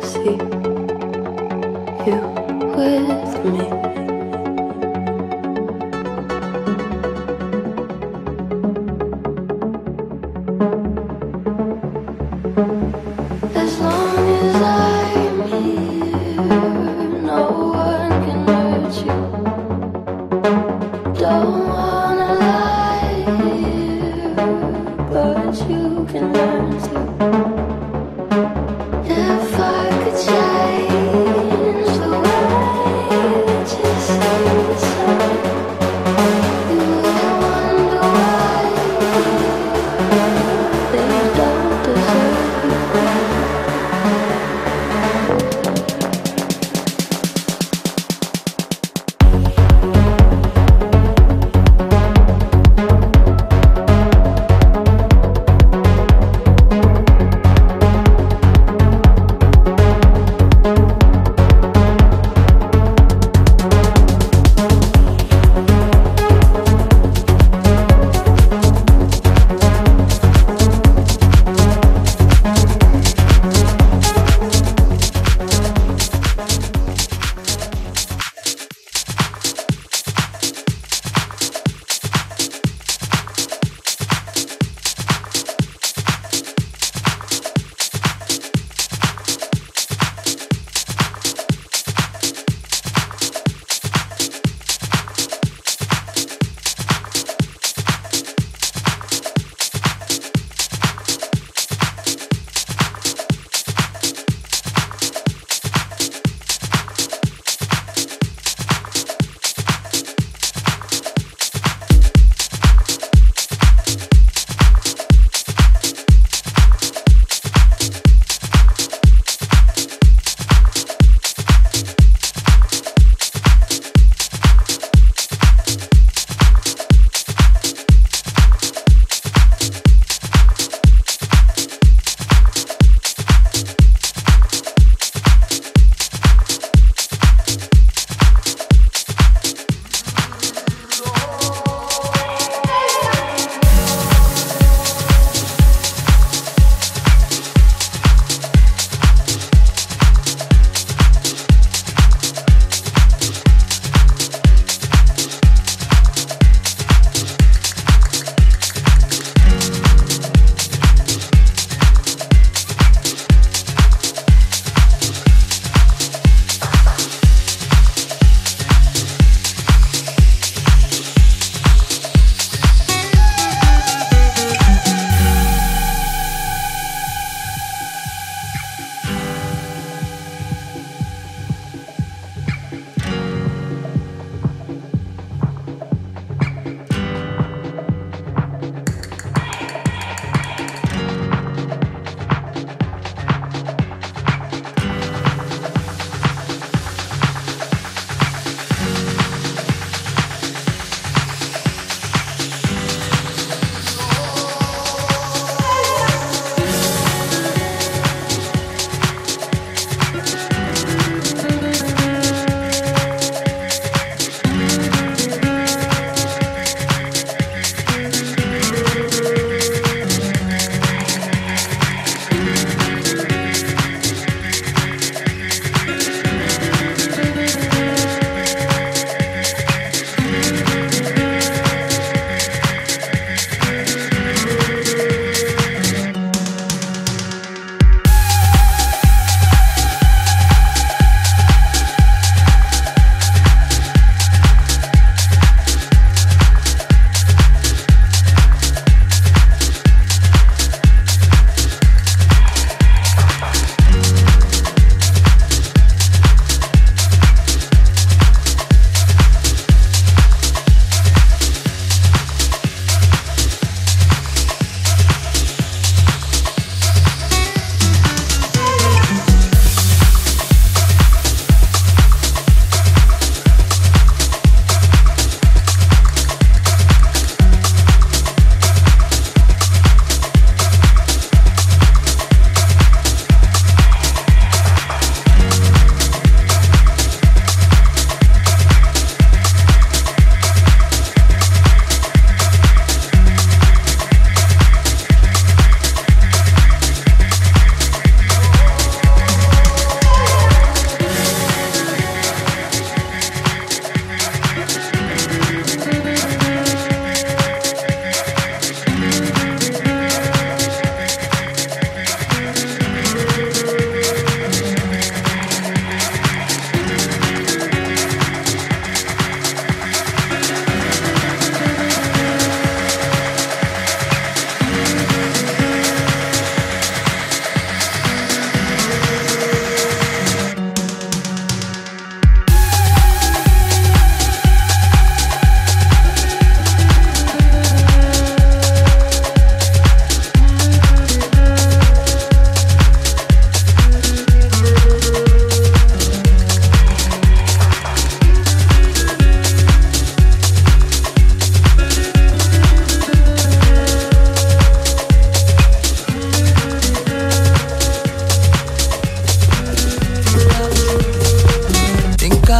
see you with me. As long as I'm here, no one can hurt you. Don't wanna lie here, but you can learn to. If I could change the way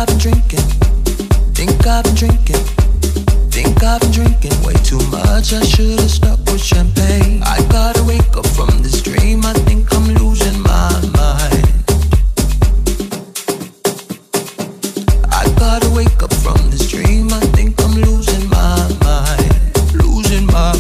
I've been drinking, think I've been drinking, think I've been drinking way too much. I should have stuck with champagne. I gotta wake up from this dream. I think I'm losing my mind. I gotta wake up from this dream. I think I'm losing my mind, losing my mind.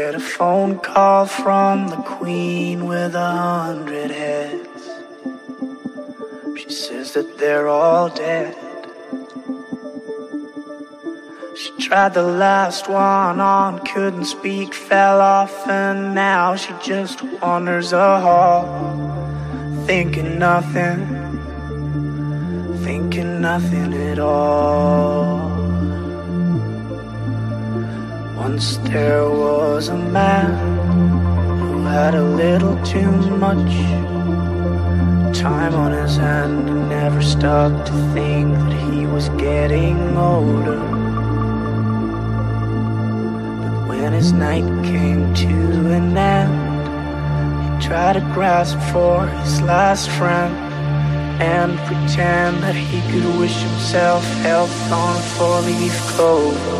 Get a phone call from the queen with 100 heads. She says that they're all dead. She tried the last one on, couldn't speak, fell off, and now she just wanders a hall, thinking nothing, thinking nothing at all. Once there was a man who had a little too much time on his hand and never stopped to think that he was getting older. But when his night came to an end, he tried to grasp for his last friend and pretend that he could wish himself health on a 4-leaf clover.